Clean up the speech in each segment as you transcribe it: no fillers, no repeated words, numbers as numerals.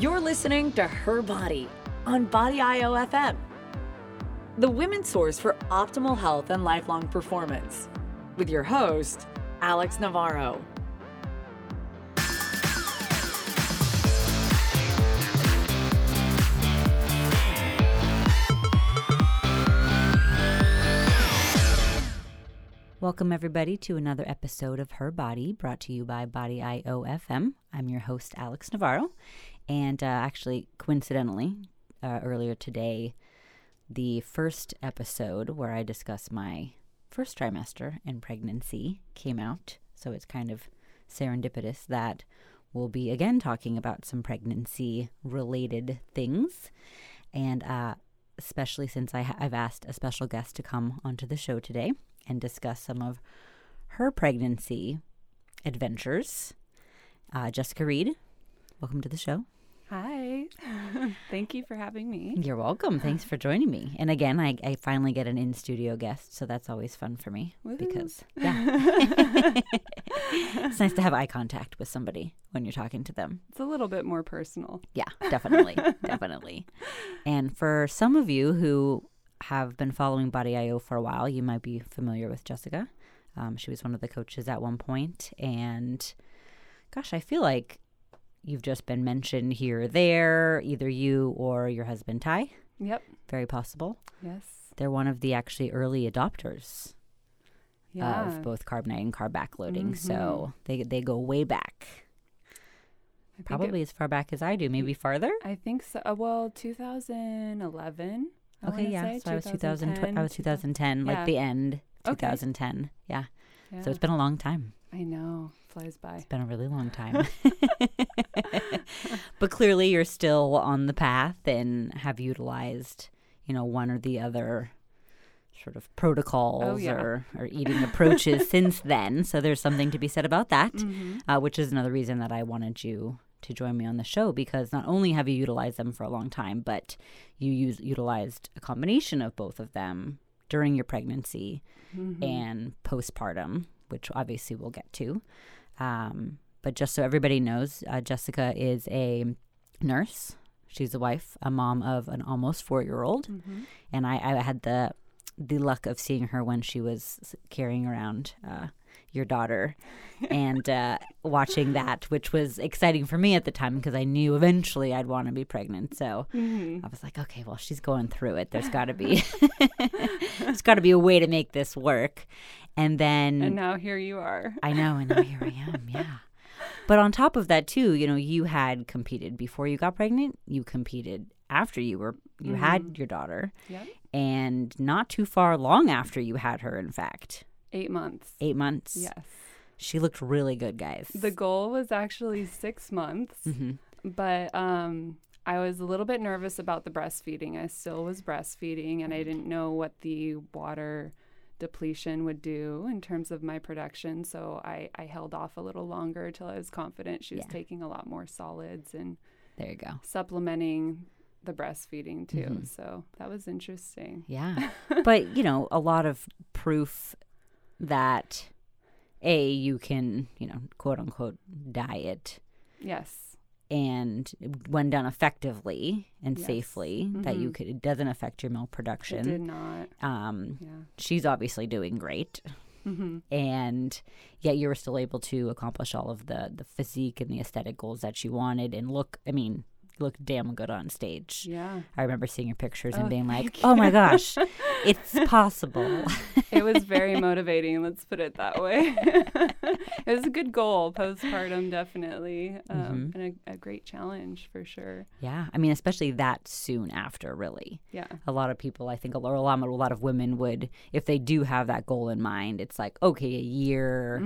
You're listening to Her Body on Body.io FM, the women's source for optimal health and lifelong performance, with your host, Alex Navarro. Welcome, everybody, to another episode of Her Body, brought to you by Body.io FM. I'm your host, Alex Navarro, and actually, coincidentally, earlier today, the first episode where I discuss my first trimester and pregnancy came out, so it's kind of serendipitous that we'll be again talking about some pregnancy-related things, and especially since I've asked a special guest to come onto the show today and discuss some of her pregnancy adventures. Jessica Reed, welcome to the show. Hi. Thank you for having me. You're welcome. Thanks for joining me. And again, I finally get an in-studio guest, so that's always fun for me. Woo. Because, yeah. It's nice to have eye contact with somebody when you're talking to them. It's a little bit more personal. Yeah, definitely. Definitely. And for some of you who have been following Body.io for a while, you might be familiar with Jessica. She was one of the coaches at one point, and gosh, I feel like you've just been mentioned here or there, either you or your husband, Ty. Yep. Very possible. Yes. They're one of the actually early adopters of both Carb Nite and Carb Backloading, so they go way back. Probably as far back as I do, maybe farther? I think so. Well, 2011. Okay, yeah. So I was 2010, like the end, 2010. Yeah. So it's been a long time. I know. Flies by. It's been a really long time. But clearly you're still on the path and have utilized, one or the other sort of protocols or eating approaches since then. So there's something to be said about that, which is another reason that I wanted you to join me on the show, because not only have you utilized them for a long time, but you utilized a combination of both of them during your pregnancy and postpartum, which obviously we'll get to. But just so everybody knows, Jessica is a nurse. She's a wife, a mom of an almost 4-year-old. And I had the luck of seeing her when she was carrying around your daughter and watching that, which was exciting for me at the time because I knew eventually I'd want to be pregnant. So I was like, okay, well, she's going through it. There's got to be a way to make this work. And now here you are. I know. And now here I am. Yeah. But on top of that too, you had competed before you got pregnant. You competed after you had your daughter. Yep. And not too far long after you had her, in fact. 8 months. 8 months. Yes. She looked really good, guys. The goal was actually 6 months, but I was a little bit nervous about the breastfeeding. I still was breastfeeding, and I didn't know what the water depletion would do in terms of my production, so I held off a little longer till I was confident she was taking a lot more solids and there you go, supplementing the breastfeeding too. So that was interesting. Yeah. But, a lot of proof that you can, quote unquote diet. Yes. And when done effectively and safely, that you could, it doesn't affect your milk production. It did not. She's obviously doing great. And yet you were still able to accomplish all of the physique and the aesthetic goals that you wanted and look damn good on stage. Yeah. I remember seeing your pictures and being like, oh my gosh, it's possible. It was very motivating, let's put it that way. It was a good goal, postpartum definitely, and a great challenge for sure. Yeah. I mean, especially that soon after, really. Yeah. A lot of people, I think, a lot of women would, if they do have that goal in mind, it's like, okay, a year,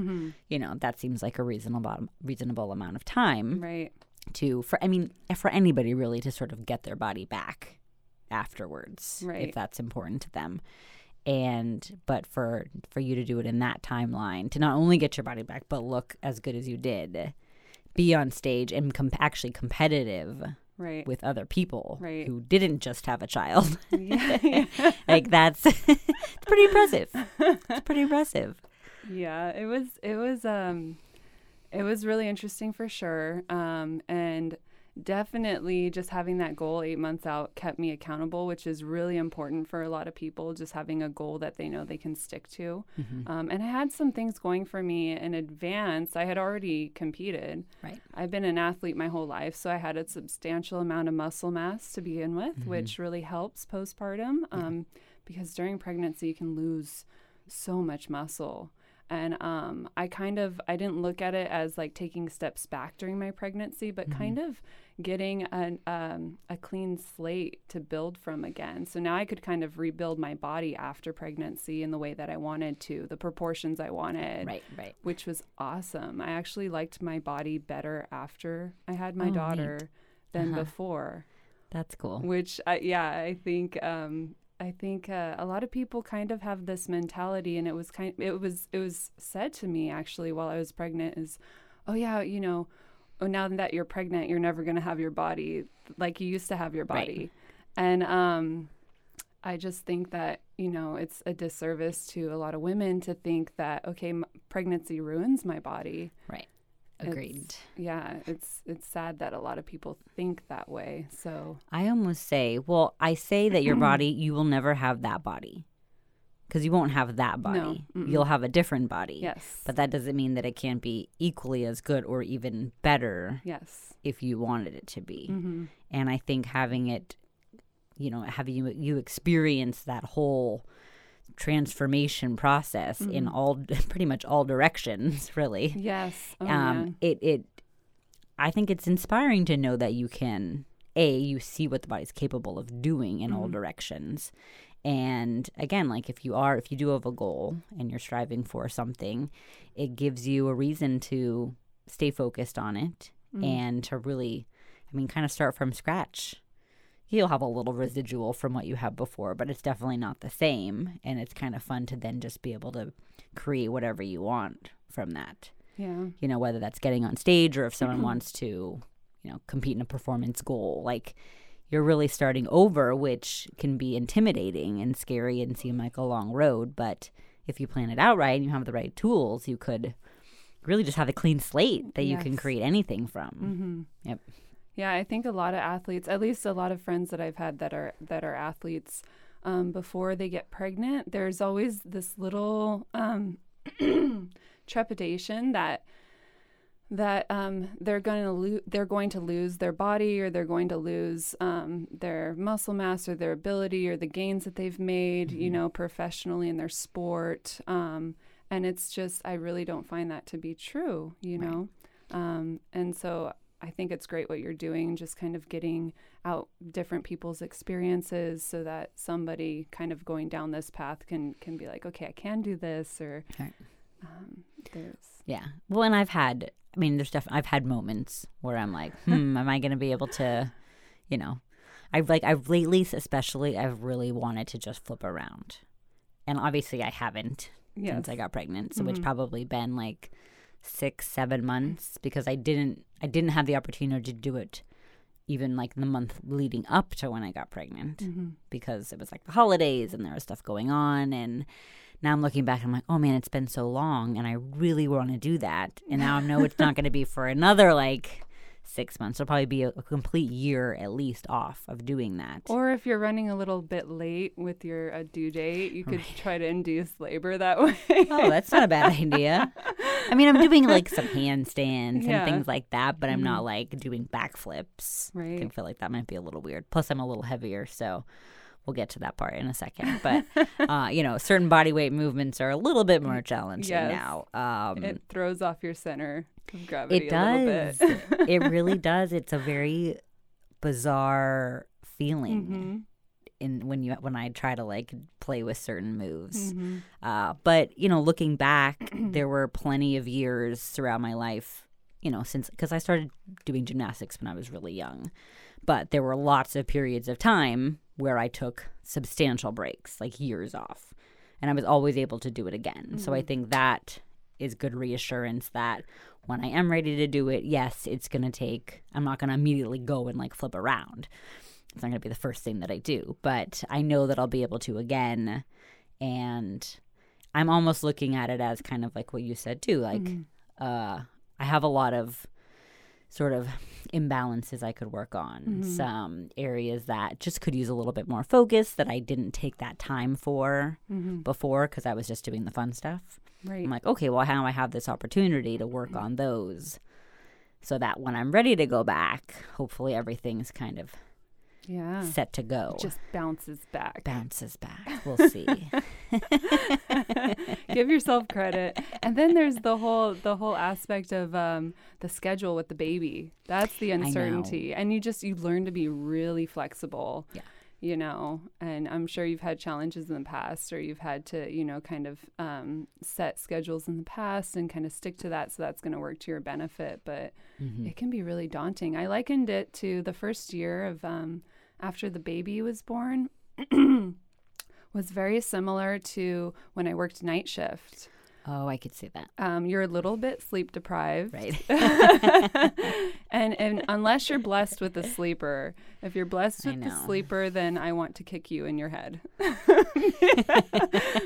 that seems like a reasonable amount of time. Right. For anybody really to sort of get their body back afterwards, right, if that's important to them. But for you to do it in that timeline, to not only get your body back, but look as good as you did, be on stage and actually competitive right, with other people right, who didn't just have a child. Yeah. Like it's pretty impressive. It's pretty impressive. Yeah, it was really interesting for sure. And definitely just having that goal 8 months out kept me accountable, which is really important for a lot of people, just having a goal that they know they can stick to. Mm-hmm. And I had some things going for me in advance. I had already competed. Right. I've been an athlete my whole life, so I had a substantial amount of muscle mass to begin with, mm-hmm. which really helps postpartum because during pregnancy you can lose so much muscle. And I didn't look at it as like taking steps back during my pregnancy, but mm-hmm. kind of getting a clean slate to build from again. So now I could kind of rebuild my body after pregnancy in the way that I wanted to, the proportions I wanted, right, which was awesome. I actually liked my body better after I had my daughter than before. That's cool. Which, I think a lot of people kind of have this mentality, and it was said to me actually while I was pregnant is, now that you're pregnant, you're never going to have your body like you used to have your body. Right. And I just think that, it's a disservice to a lot of women to think that, pregnancy ruins my body. Right. Agreed. It's sad that a lot of people think that way. So I almost say, that your body, you will never have that body because you won't have that body. No. You'll have a different body. Yes. But that doesn't mean that it can't be equally as good or even better. Yes. If you wanted it to be. Mm-hmm. And I think having it, having you experience that whole transformation process mm-hmm. in pretty much all directions, really. Yes. I think it's inspiring to know that you can, you see what the body's capable of doing in mm-hmm. all directions. And again, like if you do have a goal and you're striving for something, it gives you a reason to stay focused on it mm-hmm. and to really, kind of start from scratch. You'll have a little residual from what you had before, but it's definitely not the same. And it's kind of fun to then just be able to create whatever you want from that. Yeah. Whether that's getting on stage or if someone mm-hmm. wants to, compete in a performance goal. Like, you're really starting over, which can be intimidating and scary and seem like a long road. But if you plan it out right and you have the right tools, you could really just have a clean slate that you can create anything from. Mm-hmm. Yep. Yeah, I think a lot of athletes, at least a lot of friends that I've had that are athletes, before they get pregnant, there's always this little trepidation that they're going to lose their body, or they're going to lose their muscle mass or their ability or the gains that they've made, mm-hmm. Professionally in their sport. And it's just, I really don't find that to be true, know. And so I think it's great what you're doing, just kind of getting out different people's experiences so that somebody kind of going down this path can be like, I can do this, or there's... Yeah. Well, and I've had, I've had moments where I'm like, am I going to be able to, I've lately especially, I've really wanted to just flip around. And obviously I haven't since I got pregnant, so mm-hmm. it's probably been like 6-7 months, because I didn't have the opportunity to do it even like in the month leading up to when I got pregnant mm-hmm. because it was like the holidays and there was stuff going on. And now I'm looking back and I'm like, oh man, it's been so long and I really want to do that. And now I know it's not going to be for another like 6 months. It'll probably be a complete year at least off of doing that. Or if you're running a little bit late with your due date, you could try to induce labor that way. Oh, that's not a bad idea. I'm doing like some handstands and things like that, but I'm not like doing backflips. Right. I can feel like that might be a little weird. Plus, I'm a little heavier, so we'll get to that part in a second. But, certain body weight movements are a little bit more challenging now. It throws off your center of gravity a little bit. It really does. It's a very bizarre feeling when I try to like play with certain moves. Mm-hmm. But, looking back, there were plenty of years throughout my life, because I started doing gymnastics when I was really young. But there were lots of periods of time where I took substantial breaks, like years off. And I was always able to do it again. Mm-hmm. So I think that is good reassurance that when I am ready to do it, yes, it's going to take – I'm not going to immediately go and like flip around. It's not going to be the first thing that I do. But I know that I'll be able to again. And I'm almost looking at it as kind of like what you said too. Like I have a lot of sort of imbalances I could work on, some areas that just could use a little bit more focus that I didn't take that time for before because I was just doing the fun stuff. Right. I'm like, okay, well, now I have this opportunity to work on those so that when I'm ready to go back, hopefully everything's kind of set to go. It just bounces back. We'll see. Give yourself credit. And then there's the whole aspect of the schedule with the baby. That's the uncertainty. And you learn to be really flexible. Yeah. You know, and I'm sure you've had challenges in the past, or you've had to, kind of set schedules in the past and kind of stick to that. So that's going to work to your benefit, but it can be really daunting. I likened it to the first year of after the baby was born was very similar to when I worked night shift. Oh, I could see that. You're a little bit sleep deprived. Right. and unless you're blessed with a sleeper, if you're blessed with a sleeper, then I want to kick you in your head.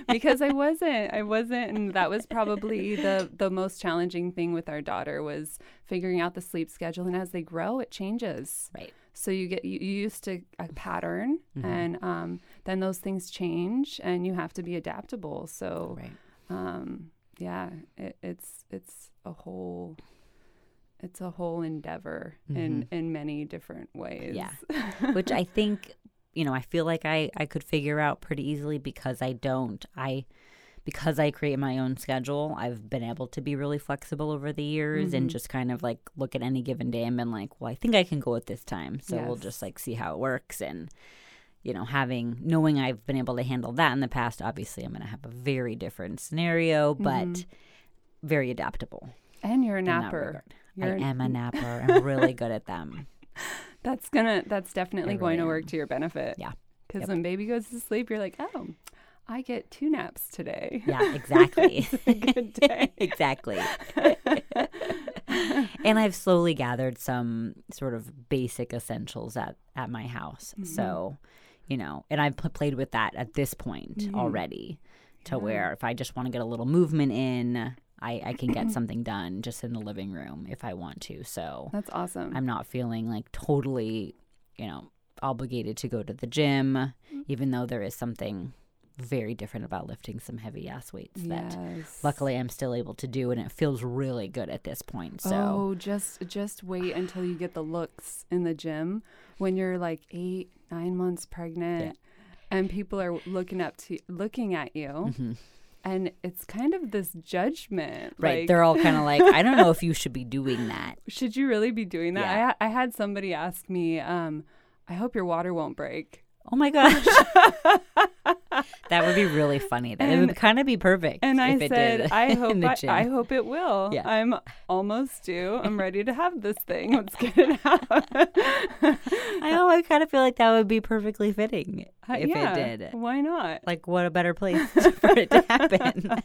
Because I wasn't. And that was probably the most challenging thing with our daughter was figuring out the sleep schedule. And as they grow, it changes. Right. So you used to a pattern and then those things change and you have to be adaptable. So. Right. It's a whole endeavor in many different ways. Yeah. Which I think, I feel like I could figure out pretty easily because I create my own schedule. I've been able to be really flexible over the years and just kind of like look at any given day and been like, well, I think I can go at this time. So we'll just like see how it works. And knowing I've been able to handle that in the past, obviously I'm going to have a very different scenario, but very adaptable. And you're a napper. I am a napper. I'm really good at them. That's definitely going to work to your benefit. Yeah. Because when baby goes to sleep, you're like, oh, I get 2 naps today. Yeah, exactly. It's a good day. Exactly. And I've slowly gathered some sort of basic essentials at my house. So, and I've played with that at this point already to where if I just want to get a little movement in, I can get something done just in the living room if I want to. So that's awesome. I'm not feeling like totally, obligated to go to the gym, even though there is something very different about lifting some heavy ass weights that luckily I'm still able to do, and it feels really good at this point. So just wait until you get the looks in the gym when you're like 8-9 months pregnant and people are looking at you and it's kind of this judgment, right? Like, they're all kind of like, I don't know if you should be doing that. Should you really be doing that? Yeah. I had somebody ask me, I hope your water won't break. Oh my gosh. That would be really funny. That would kind of be perfect. And I said, I hope it will. Yeah. I'm almost due. I'm ready to have this thing. Let's get it out. I kind of feel like that would be perfectly fitting if it did. Why not? Like, what a better place for it to happen.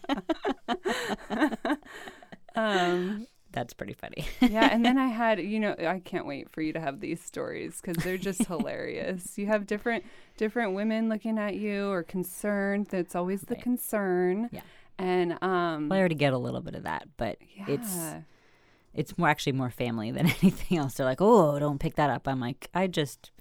That's pretty funny. Yeah. And then I had, I can't wait for you to have these stories because they're just hilarious. You have different women looking at you or concerned. That's always the concern. Yeah. And I already get a little bit of that, but it's more family than anything else. They're like, oh, don't pick that up. I'm like, I just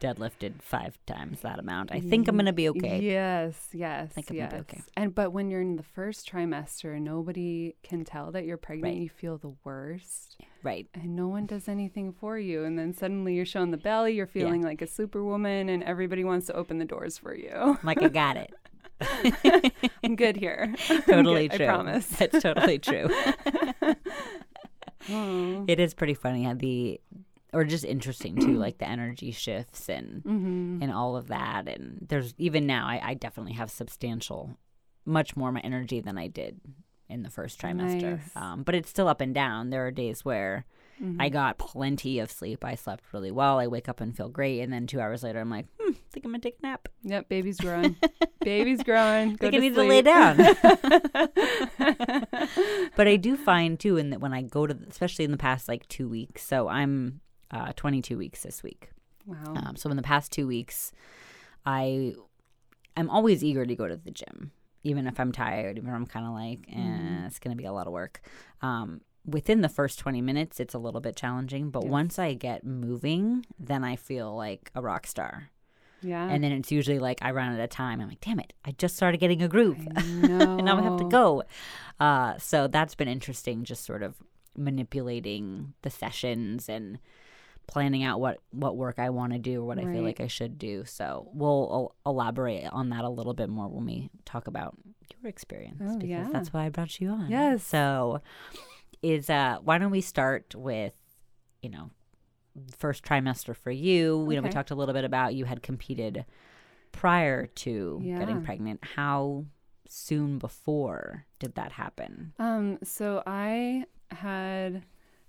deadlifted 5 times that amount. I think I'm going to be okay. Yes. I think I'm going to be okay. But when you're in the first trimester and nobody can tell that you're pregnant, you feel the worst. Right. And no one does anything for you. And then suddenly you're showing the belly, you're feeling like a superwoman, and everybody wants to open the doors for you. I'm like, I got it. I'm good here. Totally good, true. I promise. That's totally true. It is pretty funny how or just interesting too, like the energy shifts and and all of that. And there's even now, I definitely have much more my energy than I did in the first trimester. Nice. But it's still up and down. There are days where I got plenty of sleep. I slept really well. I wake up and feel great, and then 2 hours later, I'm like, I think I'm gonna take a nap. Yep, baby's growing. Go to sleep. I need to lay down. But I do find too, in that when I go to, especially in the past like 2 weeks. So I'm 22 weeks this week. Wow. So in the past 2 weeks, I'm always eager to go to the gym, even if I'm tired, even if I'm kind of like, it's going to be a lot of work. within the first 20 minutes, it's a little bit challenging. But once I get moving, then I feel like a rock star. Yeah. And then it's usually like I run at a time. I'm like, damn it, I just started getting a groove. And now I have to go. So that's been interesting, just sort of manipulating the sessions and planning out what work I want to do or what I feel like I should do. So we'll elaborate on that a little bit more when we talk about your experience, because that's why I brought you on. Yes. So why don't we start with, first trimester for you. We talked a little bit about you had competed prior to getting pregnant. How soon before did that happen? So I had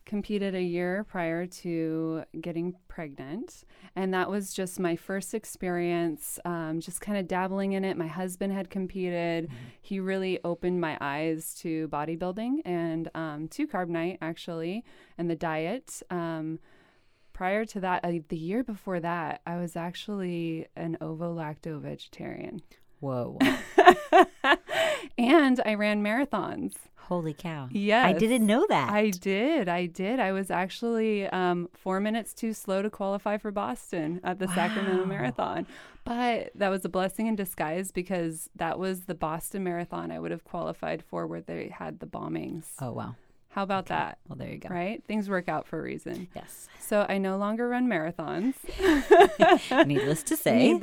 competed a year prior to getting pregnant, and that was just my first experience, just kind of dabbling in it. My husband had competed. Mm-hmm. He really opened my eyes to bodybuilding and to Carb Nite, actually, and the diet. Prior to that, the year before that, I was actually an ovo-lacto vegetarian. Whoa. And I ran marathons. Holy cow. Yes. I didn't know that. I did. I was actually 4 minutes too slow to qualify for Boston at the Sacramento Marathon. But that was a blessing in disguise, because that was the Boston Marathon I would have qualified for, where they had the bombings. Oh, wow. How about that? Well, there you go. Right? Things work out for a reason. Yes. So I no longer run marathons. Needless to say.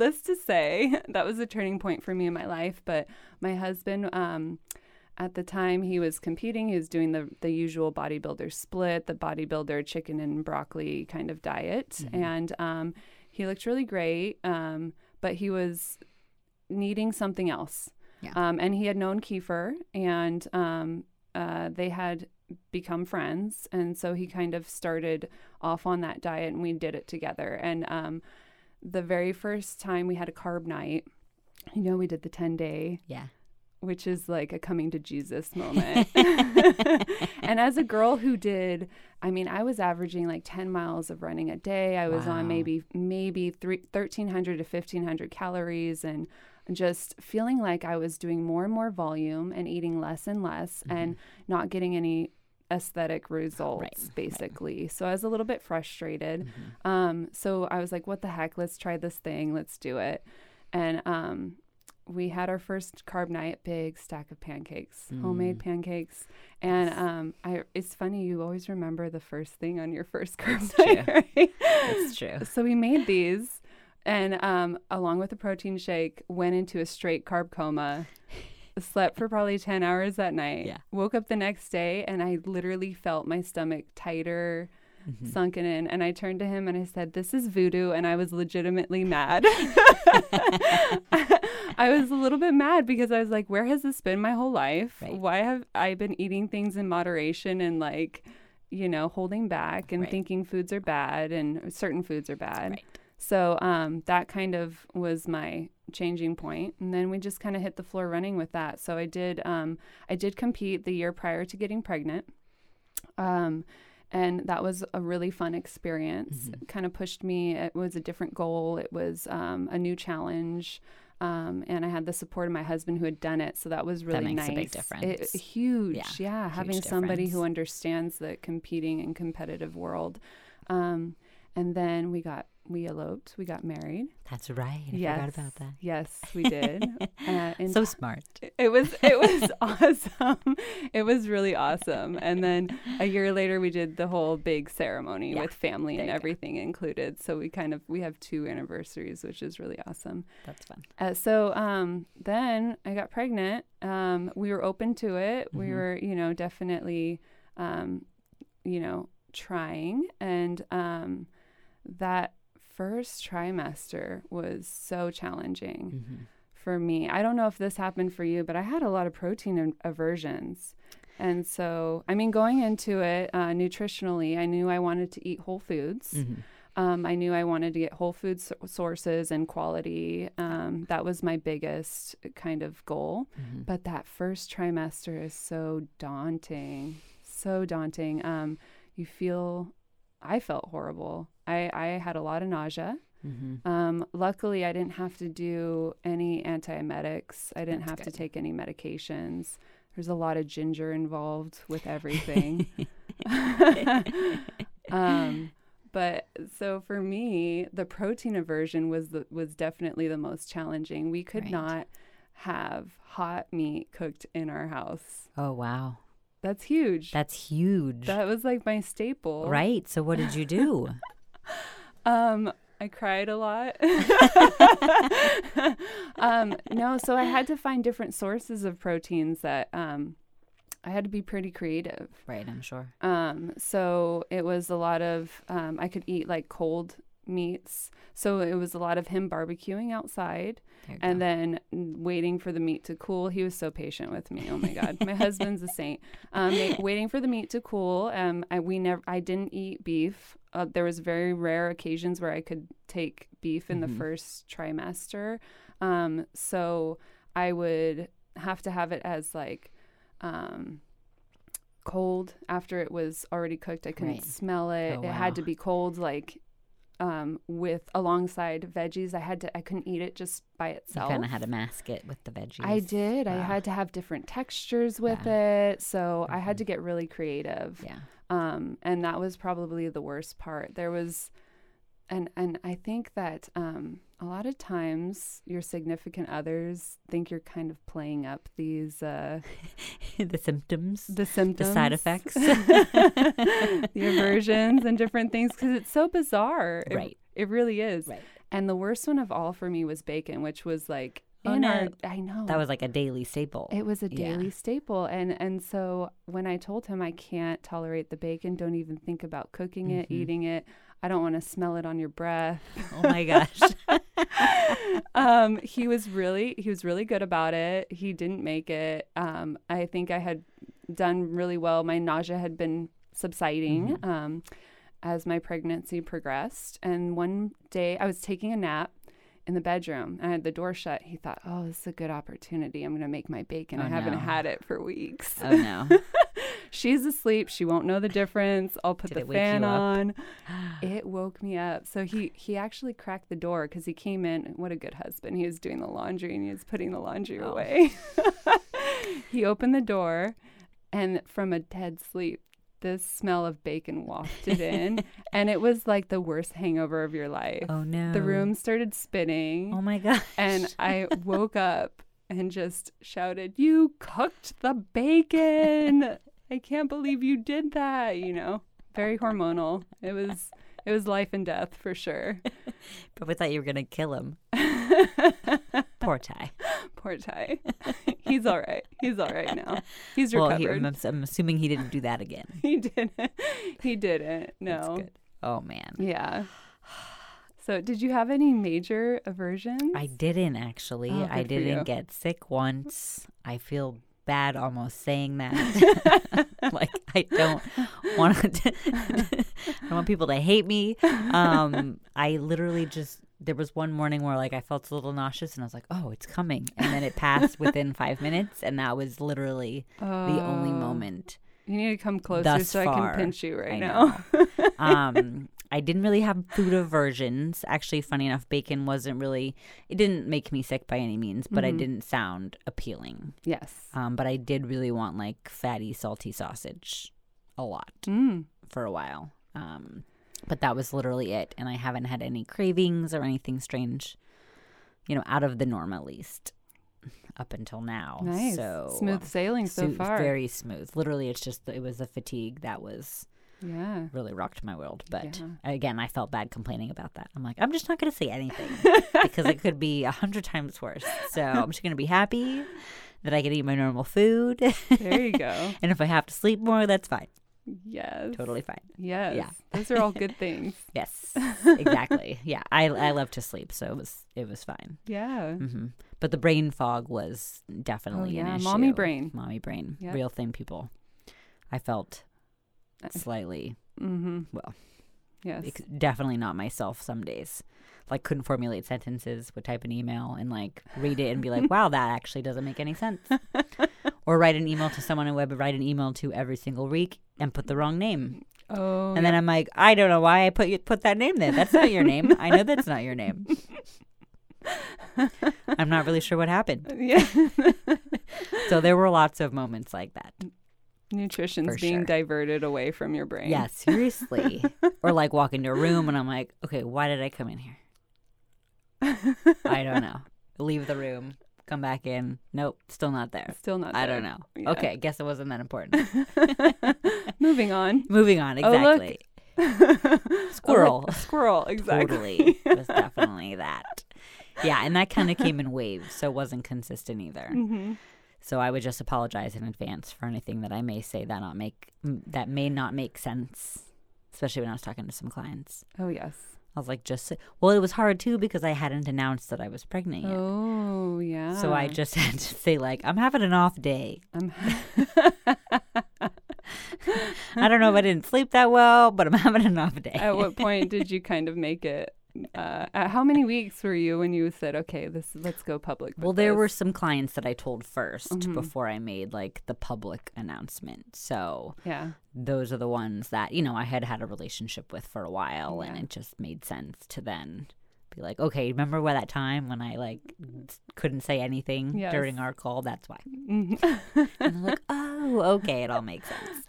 That was a turning point for me in my life. But my husband, at the time he was competing, he was doing the usual bodybuilder split, the bodybuilder chicken and broccoli kind of diet. Mm-hmm. And he looked really great, but he was needing something else. Yeah. And he had known Kiefer, and they had become friends, and so he kind of started off on that diet, and we did it together. And the very first time we had a Carb Nite, we did the 10-day, which is like a coming to Jesus moment. And as a girl who did, I was averaging like 10 miles of running a day. I was on maybe 1,300 to 1,500 calories, and just feeling like I was doing more and more volume and eating less and less, mm-hmm. and not getting any aesthetic results, basically. Right. So I was a little bit frustrated. Mm-hmm. So I was like, what the heck? Let's try this thing. Let's do it. And we had our first Carb Nite, big stack of pancakes, homemade pancakes. And it's funny, you always remember the first thing on your first Carb Nite, right? That's true. So we made these. And along with a protein shake, went into a straight carb coma, slept for probably 10 hours that night, woke up the next day, and I literally felt my stomach tighter, sunken in. And I turned to him and I said, this is voodoo. And I was legitimately mad. I was a little bit mad, because I was like, where has this been my whole life? Right. Why have I been eating things in moderation and holding back and thinking foods are bad and certain foods are bad? Right. So that kind of was my changing point. And then we just kind of hit the floor running with that. So I did compete the year prior to getting pregnant. And that was a really fun experience. Mm-hmm. It kind of pushed me. It was a different goal. It was a new challenge. And I had the support of my husband, who had done it. So that was really nice. That makes a big difference. Huge. Yeah. Having somebody who understands the competing and competitive world. And then we eloped. We got married. That's right. I forgot about that. Yes, we did. So smart. It was awesome. It was really awesome. And then a year later, we did the whole big ceremony with family and everything included. So we have 2 anniversaries, which is really awesome. That's fun. So then I got pregnant. We were open to it. Mm-hmm. We were, definitely, trying. And that first trimester was so challenging for me. I don't know if this happened for you, but I had a lot of protein aversions. And so, going into it nutritionally, I knew I wanted to eat whole foods. Mm-hmm. I knew I wanted to get whole food sources and quality. That was my biggest kind of goal. Mm-hmm. But that first trimester is so daunting, so daunting. I felt horrible. I had a lot of nausea. Mm-hmm. Luckily, I didn't have to do any antiemetics. I didn't have to take any medications. There's a lot of ginger involved with everything. But so for me, the protein aversion was definitely the most challenging. We could not have hot meat cooked in our house. Oh, wow. That's huge. That's huge. That was like my staple. Right. So what did you do? I cried a lot. No, so I had to find different sources of proteins that I had to be pretty creative. Right, I'm sure. So it was a lot of, I could eat like cold meats. So it was a lot of him barbecuing outside and then waiting for the meat to cool. He was so patient with me. Oh my God. My husband's a saint. Waiting for the meat to cool. I didn't eat beef. There was very rare occasions where I could take beef in the first trimester. So I would have to have it as like cold after it was already cooked. I couldn't smell it. It had to be cold, like with alongside veggies. I couldn't eat it just by itself. You kind of had to mask it with the veggies. I did. I had to have different textures with it. So I had to get really creative. Yeah. And that was probably the worst part. There was, and I think that a lot of times your significant others think you're kind of playing up these the symptoms, the side effects, the aversions, and different things because it's so bizarre. Right, it really is. Right, and the worst one of all for me was bacon, which was like. I know. That was like a daily staple. It was a daily staple. And so when I told him I can't tolerate the bacon, don't even think about cooking it, eating it. I don't want to smell it on your breath. Oh my gosh. He was really good about it. He didn't make it. I think I had done really well. My nausea had been subsiding as my pregnancy progressed. And one day I was taking a nap in the bedroom, and I had the door shut. He thought, oh, this is a good opportunity. I'm going to make my bacon. Oh, I haven't had it for weeks. Oh, no. She's asleep. She won't know the difference. I'll put the fan on. It woke me up. So he actually cracked the door because he came in. And what a good husband. He was doing the laundry, and he was putting the laundry away. He opened the door, and from a dead sleep, this smell of bacon wafted in, and it was like the worst hangover of your life. Oh, no. The room started spinning. Oh, my gosh. And I woke up and just shouted, you cooked the bacon. I can't believe you did that, you know. Very hormonal. It was life and death for sure. But we thought you were going to kill him. Poor Ty. Poor Ty. He's all right. He's all right now. He's recovered. Well, I'm assuming he didn't do that again. He didn't. No. That's good. Oh, man. Yeah. So did you have any major aversions? I didn't, actually. Oh, I didn't get sick once. I feel bad almost saying that. Like, I don't want people to hate me. I literally just... There was one morning where like I felt a little nauseous and I was like, oh, it's coming. And then it passed within 5 minutes, and that was literally the only moment. You need to come closer so far. I can pinch you right now. I didn't really have food aversions. Actually, funny enough, bacon it didn't make me sick by any means, but I didn't sound appealing. Yes. But I did really want like fatty, salty sausage a lot for a while. But that was literally it, and I haven't had any cravings or anything strange, you know, out of the norm at least, up until now. Nice. So, smooth sailing so far. Very smooth. Literally, it's just it was the fatigue that was really rocked my world. But again, I felt bad complaining about that. I'm like, I'm just not going to say anything because it could be 100 times worse. So I'm just going to be happy that I can eat my normal food. There you go. And if I have to sleep more, that's fine. Yes. Totally fine. Yes. Yeah. Those are all good things. Yes. Exactly. Yeah. I love to sleep, so it was fine. Yeah. Mm-hmm. But the brain fog was definitely an issue. Mommy brain. Mommy brain. Yep. Real thing, people. I felt slightly, well, yes, definitely not myself some days. Like, couldn't formulate sentences, would type an email and like read it and be like, wow, that actually doesn't make any sense. Or write an email to someone write an email to every single week and put the wrong name. Oh. And then I'm like, I don't know why I put that name there. That's not your name. I know that's not your name. I'm not really sure what happened. Yeah. So there were lots of moments like that. Nutrition's being diverted away from your brain. Yeah, seriously. Or like walk into a room and I'm like, okay, why did I come in here? I don't know. Leave the room, come back in. Nope, still not there. Still not there. I don't know. Yeah. Okay, guess it wasn't that important. Moving on, exactly. Oh, look. Squirrel. Oh, squirrel, exactly. Totally. It was definitely that. Yeah, and that kind of came in waves, so it wasn't consistent either. Mm-hmm. So I would just apologize in advance for anything that I may say that may not make sense, especially when I was talking to some clients. Oh, yes. I was like, it was hard, too, because I hadn't announced that I was pregnant yet. Oh, yeah. So I just had to say, like, I'm having an off day. I don't know if I didn't sleep that well, but I'm having an off day. At what point did you kind of make it? How many weeks were you when you said, okay, let's go public? Well, there were some clients that I told first before I made like the public announcement. So yeah, those are the ones that, you know, I had a relationship with for a while and it just made sense to then be like, okay, remember that time when I like couldn't say anything during our call? That's why. Mm-hmm. And I'm like, oh, okay, it all makes sense.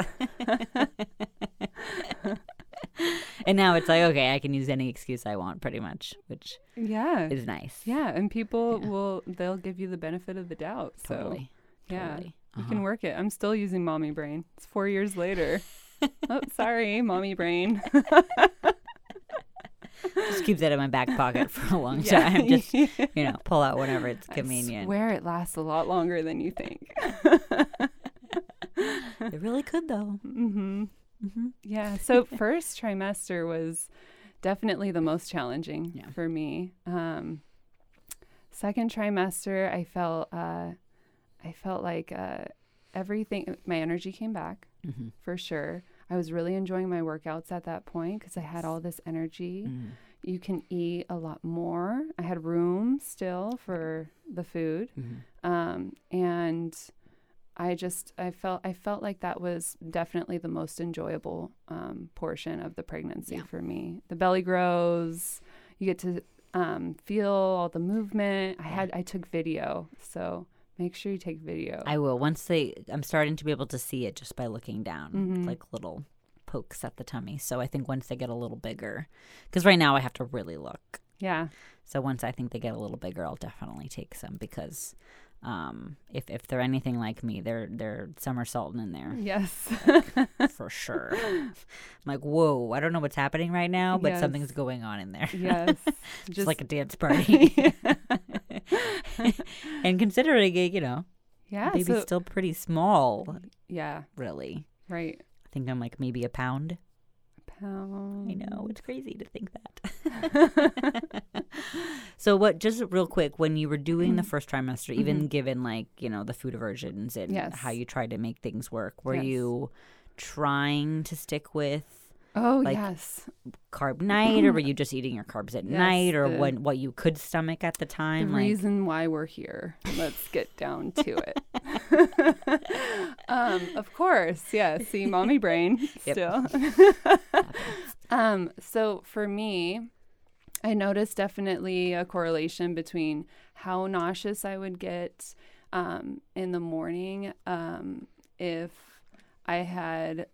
And now it's like, okay, I can use any excuse I want pretty much, which is nice. Yeah, and people they'll give you the benefit of the doubt. So, totally. You can work it. I'm still using mommy brain. It's 4 years later. Oh, sorry, mommy brain. Just keep that in my back pocket for a long time. Just, pull out whenever it's convenient. I swear it lasts a lot longer than you think. It really could, though. Mm-hmm. Mm-hmm. Yeah. So first trimester was definitely the most challenging for me. Second trimester, I felt like everything, my energy came back for sure. I was really enjoying my workouts at that point because I had all this energy. Mm. You can eat a lot more. I had room still for the food. Mm-hmm. And I felt like that was definitely the most enjoyable portion of the pregnancy for me. The belly grows. You get to feel all the movement. I took video, so make sure you take video. I will. I'm starting to be able to see it just by looking down, like little pokes at the tummy. So I think once they get a little bigger, because right now I have to really look. Yeah. So once I think they get a little bigger, I'll definitely take some because if they're anything like me, they're somersaulting in there. Yes. Like, for sure. I'm like, whoa, I don't know what's happening right now, but something's going on in there. Yes. Just like a dance party. And considering it, baby's still pretty small. Yeah. Really. Right. I think I'm like maybe a pound. I know, it's crazy to think that. So just real quick, when you were doing the first trimester, even given like, the food aversions and how you tried to make things work, were you trying to stick with Carb Nite, or were you just eating your carbs at night, or what you could stomach at the time? The reason why we're here. Let's get down to it. Of course, see, mommy brain still. So for me, I noticed definitely a correlation between how nauseous I would get in the morning if I had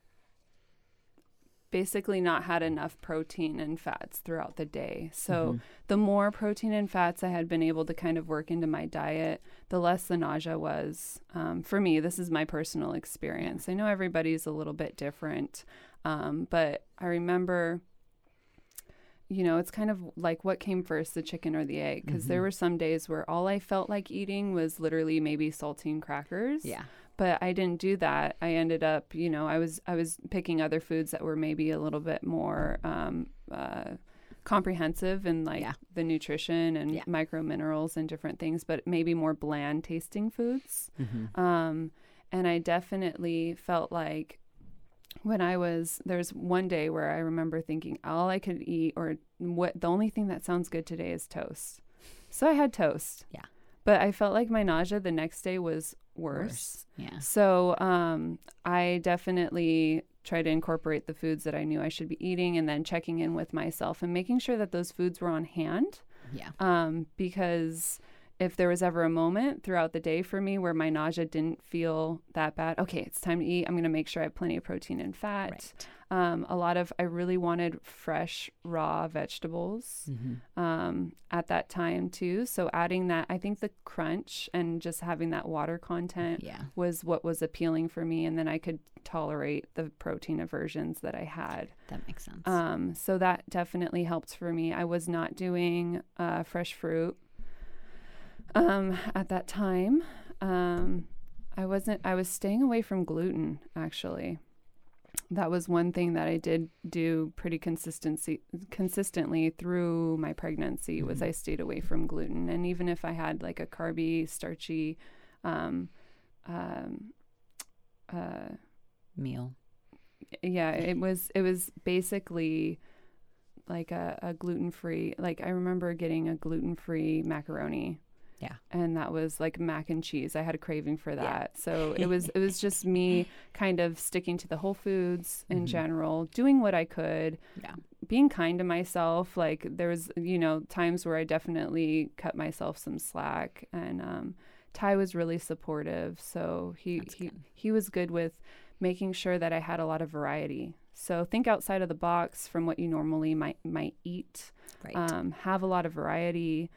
basically not had enough protein and fats throughout the day. So the more protein and fats I had been able to kind of work into my diet, the less the nausea was. For me, this is my personal experience. I know everybody's a little bit different, but I remember, it's kind of like what came first, the chicken or the egg, because there were some days where all I felt like eating was literally maybe saltine crackers. Yeah. But I didn't do that. I ended up, I was picking other foods that were maybe a little bit more comprehensive in like the nutrition and micro minerals and different things, but maybe more bland tasting foods. Mm-hmm. And I definitely felt like there's one day where I remember thinking all I could eat the only thing that sounds good today is toast. So I had toast. Yeah. But I felt like my nausea the next day was worse. Yeah. So I definitely try to incorporate the foods that I knew I should be eating and then checking in with myself and making sure that those foods were on hand. Yeah. Because if there was ever a moment throughout the day for me where my nausea didn't feel that bad, okay, it's time to eat. I'm going to make sure I have plenty of protein and fat. Right. I really wanted fresh, raw vegetables at that time too. So adding that, I think the crunch and just having that water content was what was appealing for me. And then I could tolerate the protein aversions that I had. That makes sense. So that definitely helped for me. I was not doing fresh fruit. At that time, I was staying away from gluten, actually. That was one thing that I did do pretty consistently through my pregnancy was I stayed away from gluten. And even if I had like a carby, starchy, meal. Yeah. It was basically like a gluten-free, like I remember getting a gluten-free macaroni. Yeah. And that was like mac and cheese. I had a craving for that. Yeah. So it was just me kind of sticking to the whole foods in general, doing what I could, being kind to myself. Like there was, times where I definitely cut myself some slack, and Ty was really supportive. So he was good with making sure that I had a lot of variety. So think outside of the box from what you normally might eat, right. Have a lot of variety.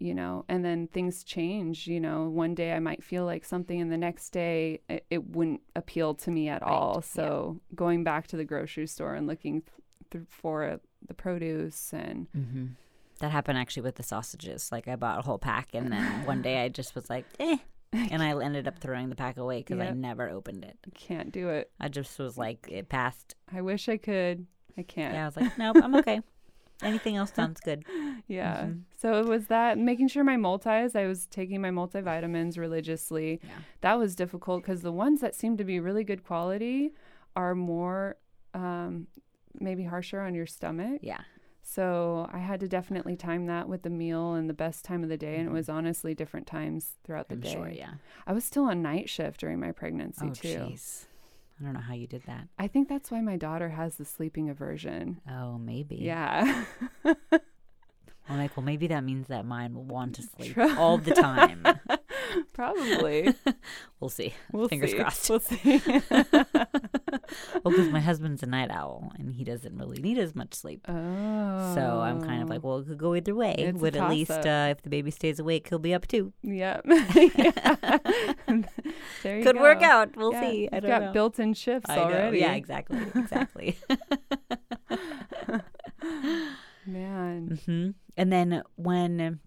And then things change, one day I might feel like something and the next day it wouldn't appeal to me at all. So going back to the grocery store and looking for the produce and that happened actually with the sausages. Like I bought a whole pack and then one day I just was like, and I ended up throwing the pack away because I never opened it. Can't do it. I just was like, it passed. I wish I could. I can't. Yeah, I was like, nope, I'm okay. Anything else sounds good. Yeah. So it was that, making sure I was taking my multivitamins religiously. Yeah. That was difficult because the ones that seem to be really good quality are more maybe harsher on your stomach. Yeah. So I had to definitely time that with the meal and the best time of the day. And it was honestly different times throughout the day. Sure, yeah. I was still on night shift during my pregnancy too. Oh, jeez. I don't know how you did that. I think that's why my daughter has the sleeping aversion. Oh, maybe. Yeah. I'm like, well, maybe that means that mine will want to sleep all the time. Probably. We'll see. Fingers crossed. We'll see. Well, because my husband's a night owl, and he doesn't really need as much sleep. Oh. So I'm kind of like, well, it could go either way. It's but at least if the baby stays awake, he'll be up too. Yep. There you could go. Work out. We'll see. I don't know. Got built-in shifts already. Yeah, exactly. Exactly. Man. And then when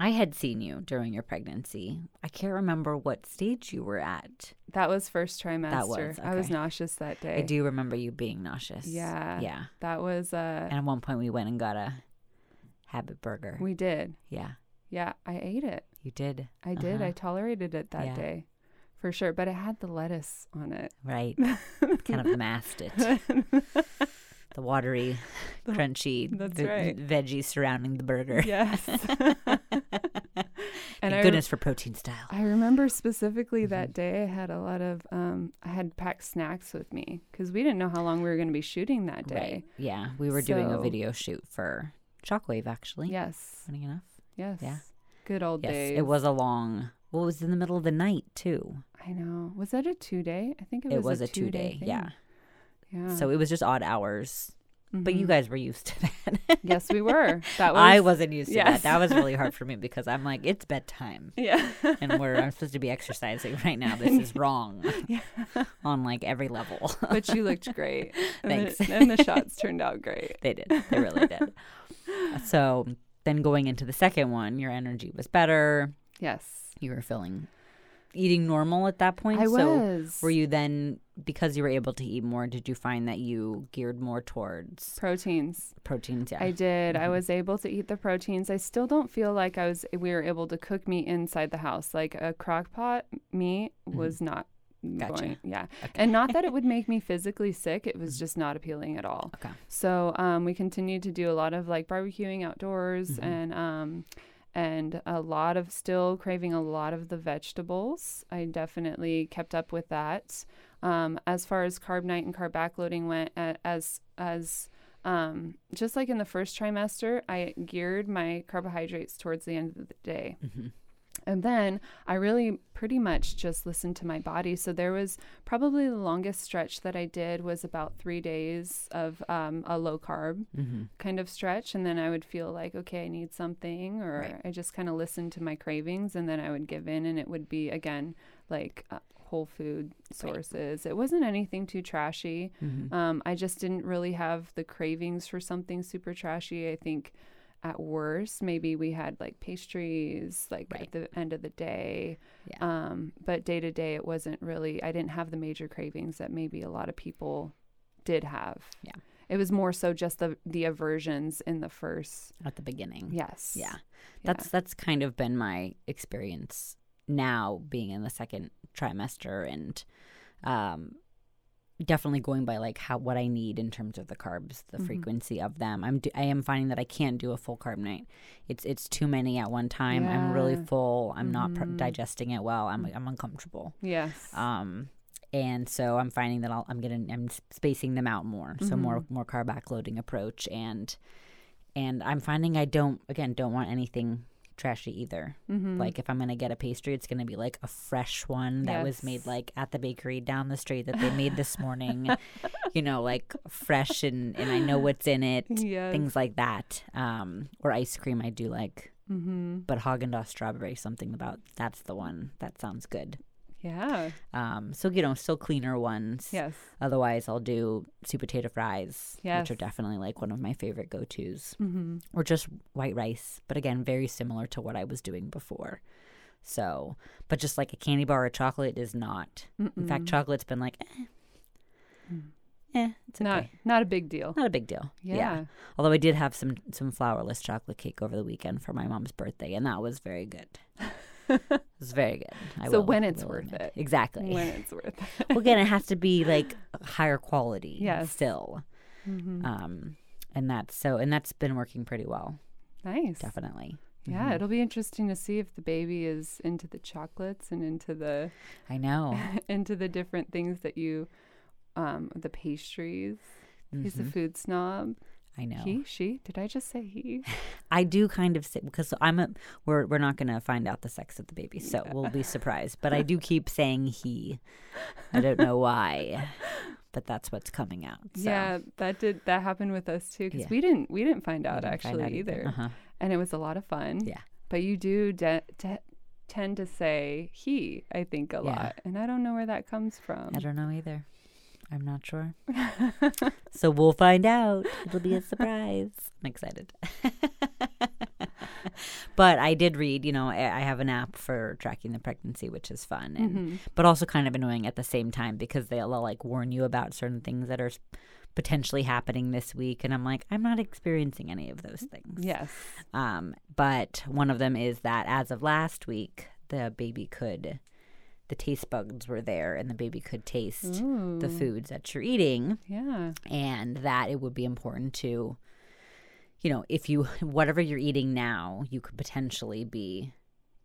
I had seen you during your pregnancy, I can't remember what stage you were at. That was first trimester. I was nauseous that day. I do remember you being nauseous. Yeah. Yeah. That was and at one point we went and got a habit burger. We did. Yeah. Yeah. I ate it. You did. I did. I tolerated it that day. For sure. But it had the lettuce on it. Right. Kind of masked it. The watery, crunchy veggies surrounding the burger. Yes. Thank goodness for protein style. I remember specifically that day I had a lot of, I had packed snacks with me because we didn't know how long we were going to be shooting that day. Right. Yeah. We were doing a video shoot for Shockwave, actually. Yes. Funny enough. Yes. Yeah. Good old days. Yes. It was a long, it was in the middle of the night, too. I know. Was that a 2-day? I think it was a 2-day thing. Yeah. Yeah. So it was just odd hours. But you guys were used to that. Yes, we were. I wasn't used to that. That was really hard for me because I'm like, it's bedtime. Yeah. And I'm supposed to be exercising right now. This is wrong on like every level. But you looked great. Thanks. And the shots turned out great. They did. They really did. So then going into the second one, your energy was better. Yes. You were eating normal at that point? I was. Were you then, because you were able to eat more, did you find that you geared more towards proteins? Proteins, yeah. I did. I was able to eat the proteins. I still don't feel like we were able to cook meat inside the house. Like a crock pot meat was not going. Yeah. Okay. And not that it would make me physically sick. It was just not appealing at all. Okay. So we continued to do a lot of like barbecuing outdoors and a lot of still craving a lot of the vegetables. I definitely kept up with that. As far as carb night and carb backloading went, as Just like in the first trimester, I geared my carbohydrates towards the end of the day. Mm-hmm. And then I really pretty much just listened to my body. So there was probably the longest stretch that I did was about 3 days of a low carb kind of stretch. And then I would feel like, okay, I need something, or I just kind of listened to my cravings, and then I would give in, and it would be, again, like whole food sources. It wasn't anything too trashy. I just didn't really have the cravings for something super trashy. I think at worst, maybe we had like pastries, like at the end of the day. But day to day, it wasn't really, I didn't have the major cravings that maybe a lot of people did have. It was more so just the aversions in the first. At the beginning. That's kind of been my experience now, being in the second trimester, and definitely going by like how, what I need in terms of the carbs, the frequency of them. I am finding that I can't do a full carb night. It's too many at one time. I'm really full. I'm not digesting it well. I'm uncomfortable. And so I'm finding that I'm spacing them out more. So more carb backloading approach, and I'm finding I don't want anything trashy either. Like if I'm gonna get a pastry, it's gonna be like a fresh one that was made like at the bakery down the street that they made this morning, you know, like fresh and I know what's in it, things like that. Or ice cream I do like, but Häagen-Dazs strawberry, something about that's the one that sounds good. So, you know, still cleaner ones. Otherwise, I'll do sweet potato fries, which are definitely like one of my favorite go-tos. Or just white rice. But again, very similar to what I was doing before. So, but just like a candy bar or chocolate is not. In fact, chocolate's been like, it's okay. Not a big deal. Not a big deal. Yeah. Although I did have some flourless chocolate cake over the weekend for my mom's birthday, and that was very good. It's very good. When it's worth it. Exactly. When it's worth it. Well, again, it has to be like higher quality still. And that's been working pretty well. Nice. Definitely. Yeah, it'll be interesting to see if the baby is into the chocolates and into the into the different things that you the pastries. He's a food snob. I know. He, she, did I just say he? I do kind of say, because we're not going to find out the sex of the baby, so we'll be surprised. But I do keep saying he. I don't know why, but that's what's coming out. So. Yeah, that happened with us too, because we didn't find out either. And it was a lot of fun. Yeah. But you do tend to say he, I think, a lot. And I don't know where that comes from. I don't know either. I'm not sure. So we'll find out. It'll be a surprise. I'm excited. But I did read, you know, I have an app for tracking the pregnancy, which is fun, and but also kind of annoying at the same time, because they'll like warn you about certain things that are potentially happening this week, and I'm like, I'm not experiencing any of those things. Yes. But one of them is that as of last week, the taste buds were there, and the baby could taste the foods that you're eating. Yeah. And that it would be important to, you know, if you, whatever you're eating now, you could potentially be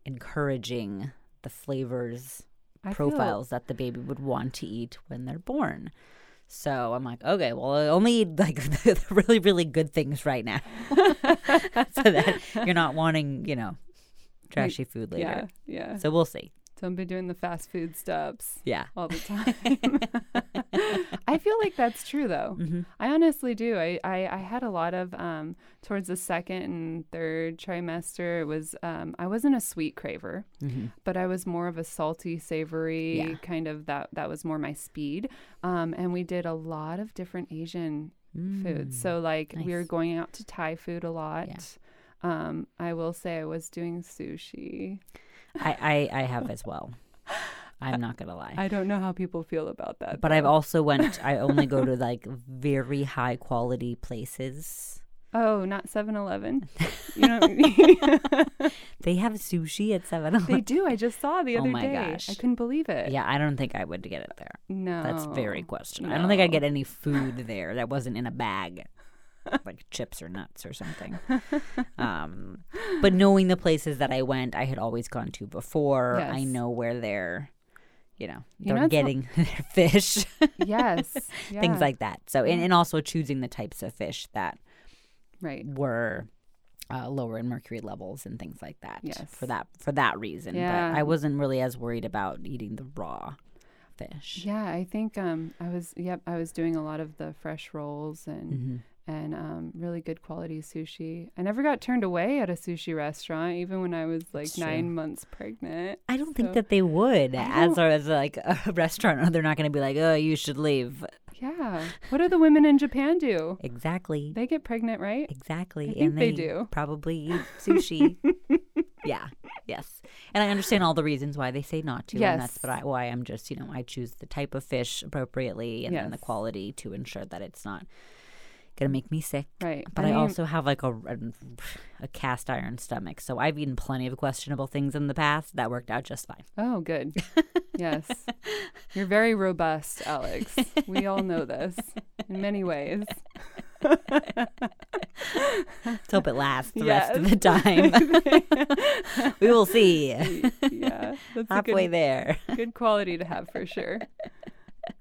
encouraging the flavors, profiles that the baby would want to eat when they're born. So I'm like, okay, well, I only eat like the really, really good things right now. So that you're not wanting, you know, trashy food later. Yeah. So we'll see. So I've been doing the fast food stops all the time. I feel like that's true, though. I honestly do. I had a lot of, towards the second and third trimester, it was I wasn't a sweet craver, but I was more of a salty, savory kind of that was more my speed. And we did a lot of different Asian foods. So like we were going out to Thai food a lot. I will say I was doing sushi. I have as well. I'm not gonna lie. I don't know how people feel about that. But though. I've also I only go to like very high quality places. Oh, not 7-Eleven. You know what I mean? They have sushi at 7-Eleven. They do. I just saw the other day. Oh my gosh. I couldn't believe it. Yeah, I don't think I would get it there. No. That's very questionable. No. I don't think I'd get any food there that wasn't in a bag. Like chips or nuts or something. But knowing the places that I went, I had always gone to before. I know where their, you know, they're getting their fish. Yes. Yeah. Things like that. So, and also choosing the types of fish that were lower in mercury levels and things like that for that reason. Yeah. But I wasn't really as worried about eating the raw fish. Yeah, I think I was doing a lot of the fresh rolls and really good quality sushi. I never got turned away at a sushi restaurant, even when I was like 9 months pregnant. I don't think that they would as like a restaurant. They're not going to be like, oh, you should leave. Yeah. What do the women in Japan do? Exactly. They get pregnant, right? Exactly. I think and they do. Probably eat sushi. Yeah. Yes. And I understand all the reasons why they say not to. Yes. And that's why I'm just, I choose the type of fish appropriately and then the quality to ensure that it's not gonna make me sick, right? But I also have like a cast iron stomach, so I've eaten plenty of questionable things in the past that worked out just fine. Oh, good. Yes, you're very robust, Alex. We all know this in many ways. Let's hope it lasts the rest of the time. We will see. Yeah, that's halfway there. Good quality to have for sure.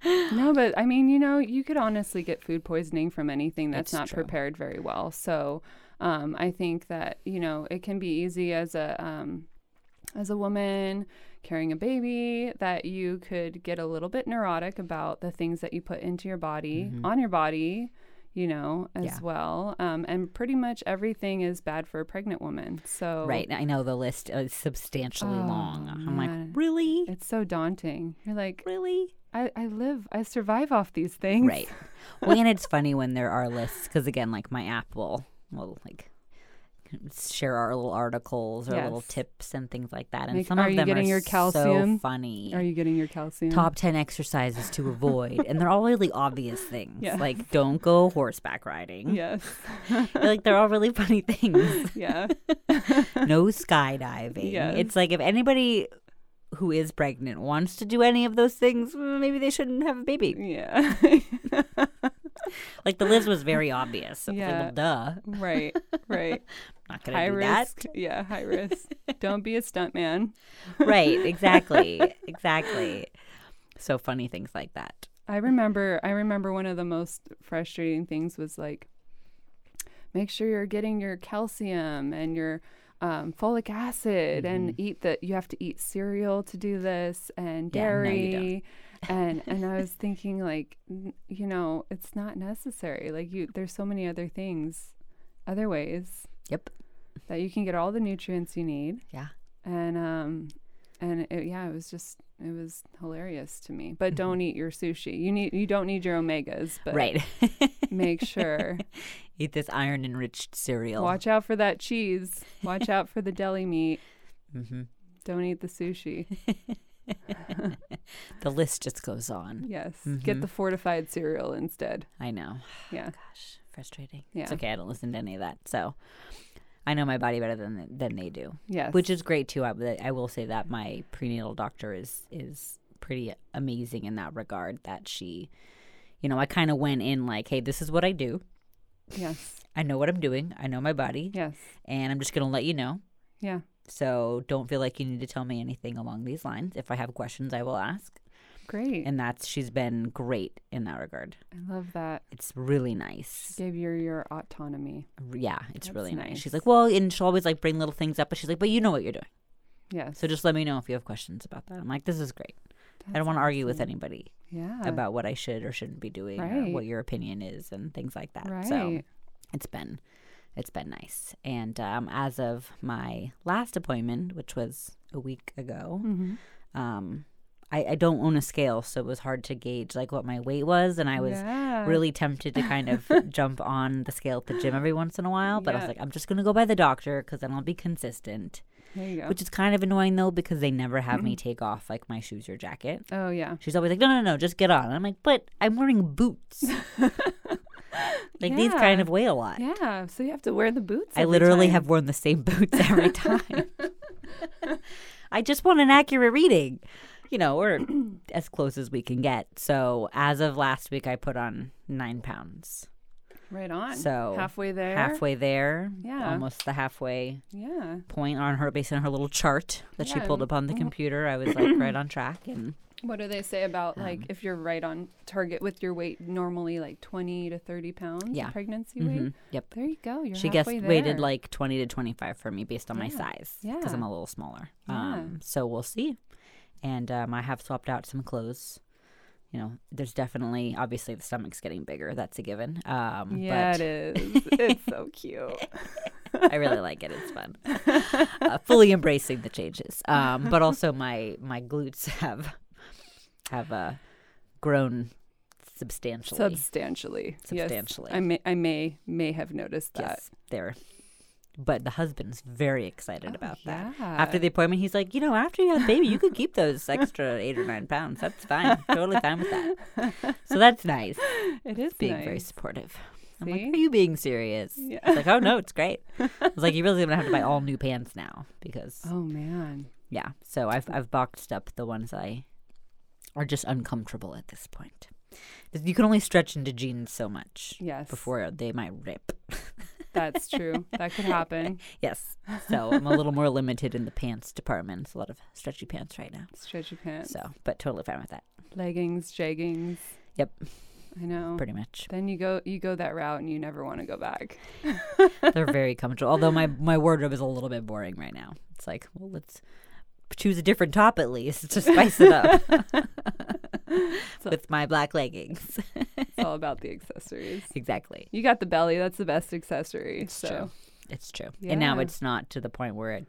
No, but I mean, you could honestly get food poisoning from anything that's not prepared very well. So I think that, it can be easy as a woman carrying a baby that you could get a little bit neurotic about the things that you put into your body, on your body, as well. And pretty much everything is bad for a pregnant woman. So right. I know the list is substantially long. I'm like, really? It's so daunting. You're like, really? I survive off these things. Right. Well, and it's funny when there are lists because, again, like my app will like share our little articles or little tips and things like that. And some of them are so funny. Are you getting your calcium? Top 10 exercises to avoid. And they're all really obvious things. Yes. Like don't go horseback riding. Yes. Like they're all really funny things. Yeah. No skydiving. Yes. It's like if anybody who is pregnant wants to do any of those things, maybe they shouldn't have a baby. Yeah. Like the list was very obvious. So yeah. Like, well, duh. Right. Not going to do risk. That. Yeah, high risk. Don't be a stuntman. Right, exactly. So funny things like that. I remember one of the most frustrating things was like, make sure you're getting your calcium and your folic acid and you have to eat cereal to do this and dairy. Yeah, no, you don't. and I was thinking like, it's not necessary. Like there's so many other things, other ways. Yep. That you can get all the nutrients you need. Yeah. And it was hilarious to me. But don't eat your sushi. You don't need your omegas, but right. Make sure. Eat this iron-enriched cereal. Watch out for that cheese. Watch out for the deli meat. Mm-hmm. Don't eat the sushi. The list just goes on. Yes. Mm-hmm. Get the fortified cereal instead. I know. Yeah. Oh, gosh, frustrating. Yeah. It's okay. I don't listen to any of that. So I know my body better than they do. Yes. Which is great, too. I will say that my prenatal doctor is pretty amazing in that regard, that she, I kind of went in like, hey, this is what I do. Yes. I know what I'm doing. I know my body. Yes. And I'm just going to let you know. Yeah. So don't feel like you need to tell me anything along these lines. If I have questions, I will ask. Great. And she's been great in that regard. I love that. It's really nice. She gave you your autonomy. Yeah. That's really nice. She's like, well, and she'll always like bring little things up, but she's like, but you know what you're doing. Yeah. So just let me know if you have questions about that. I'm like, this is great. That's I don't want to argue with anybody about what I should or shouldn't be doing or what your opinion is and things like that. Right. So it's been nice. And as of my last appointment, which was a week ago, I don't own a scale, so it was hard to gauge like what my weight was. And I was really tempted to kind of jump on the scale at the gym every once in a while. But I was like, I'm just going to go by the doctor because then I'll be consistent. There you go. Which is kind of annoying, though, because they never have me take off, like, my shoes or jacket. Oh, yeah. She's always like, no, just get on. And I'm like, but I'm wearing boots. Like, these kind of weigh a lot. Yeah, so you have to wear the boots every time. Have worn the same boots every time. I just want an accurate reading, or as close as we can get. So as of last week, I put on 9 pounds. Right on. So halfway there. Yeah. Almost the halfway point on her, based on her little chart that she pulled up on the computer. I was like right on track. And What do they say about, like, if you're right on target with your weight, normally, like, 20 to 30 pounds pregnancy weight? Yep. There you go. You're halfway there. She weighted, like, 20 to 25 for me based on my size because I'm a little smaller. So we'll see. And I have swapped out some clothes. You know, there's definitely, obviously, the stomach's getting bigger. That's a given. But it is. It's so cute. I really like it. It's fun. Fully embracing the changes. But also my glutes have grown substantially. Yes, I may have noticed that. Yes, there. But the husband's very excited about that. After the appointment, he's like, you know, after you have a baby, you could keep those extra 8 or 9 pounds. That's fine. Totally fine with that. So that's nice. It is being very supportive. See? I'm like, are you being serious? Yeah. It's like, oh, no, it's great. I was like, you really going to have to buy all new pants now because. Oh, man. Yeah. So I've boxed up the ones I are just uncomfortable at this point. You can only stretch into jeans so much before they might rip. That's true. That could happen. Yes. So I'm a little more limited in the pants department. It's a lot of stretchy pants right now. Stretchy pants. So, but totally fine with that. Leggings, jeggings. Yep. I know. Pretty much. Then you go that route and you never want to go back. They're very comfortable. Although my wardrobe is a little bit boring right now. It's like, well, let's choose a different top at least to spice it up. With my black leggings. It's all about the accessories. Exactly. You got the belly. That's the best accessory. It's true. It's true. Yeah. And now it's not to the point where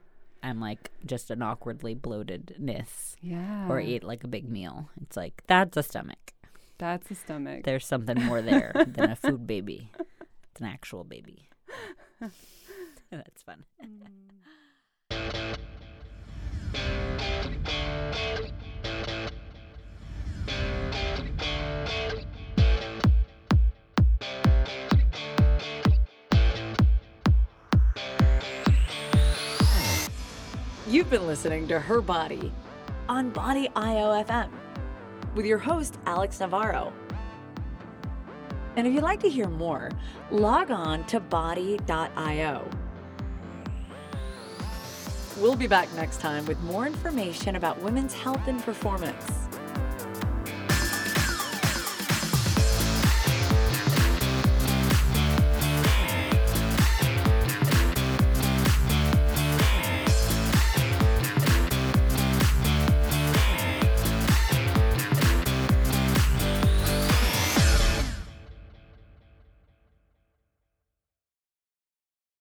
I'm like just an awkwardly bloatedness. Yeah. Or eat like a big meal. It's like, that's a stomach. That's a stomach. There's something more there than a food baby. It's an actual baby. That's fun. You've been listening to Her Body on Body.io FM with your host, Alex Navarro. And if you'd like to hear more, log on to Body.io. We'll be back next time with more information about women's health and performance.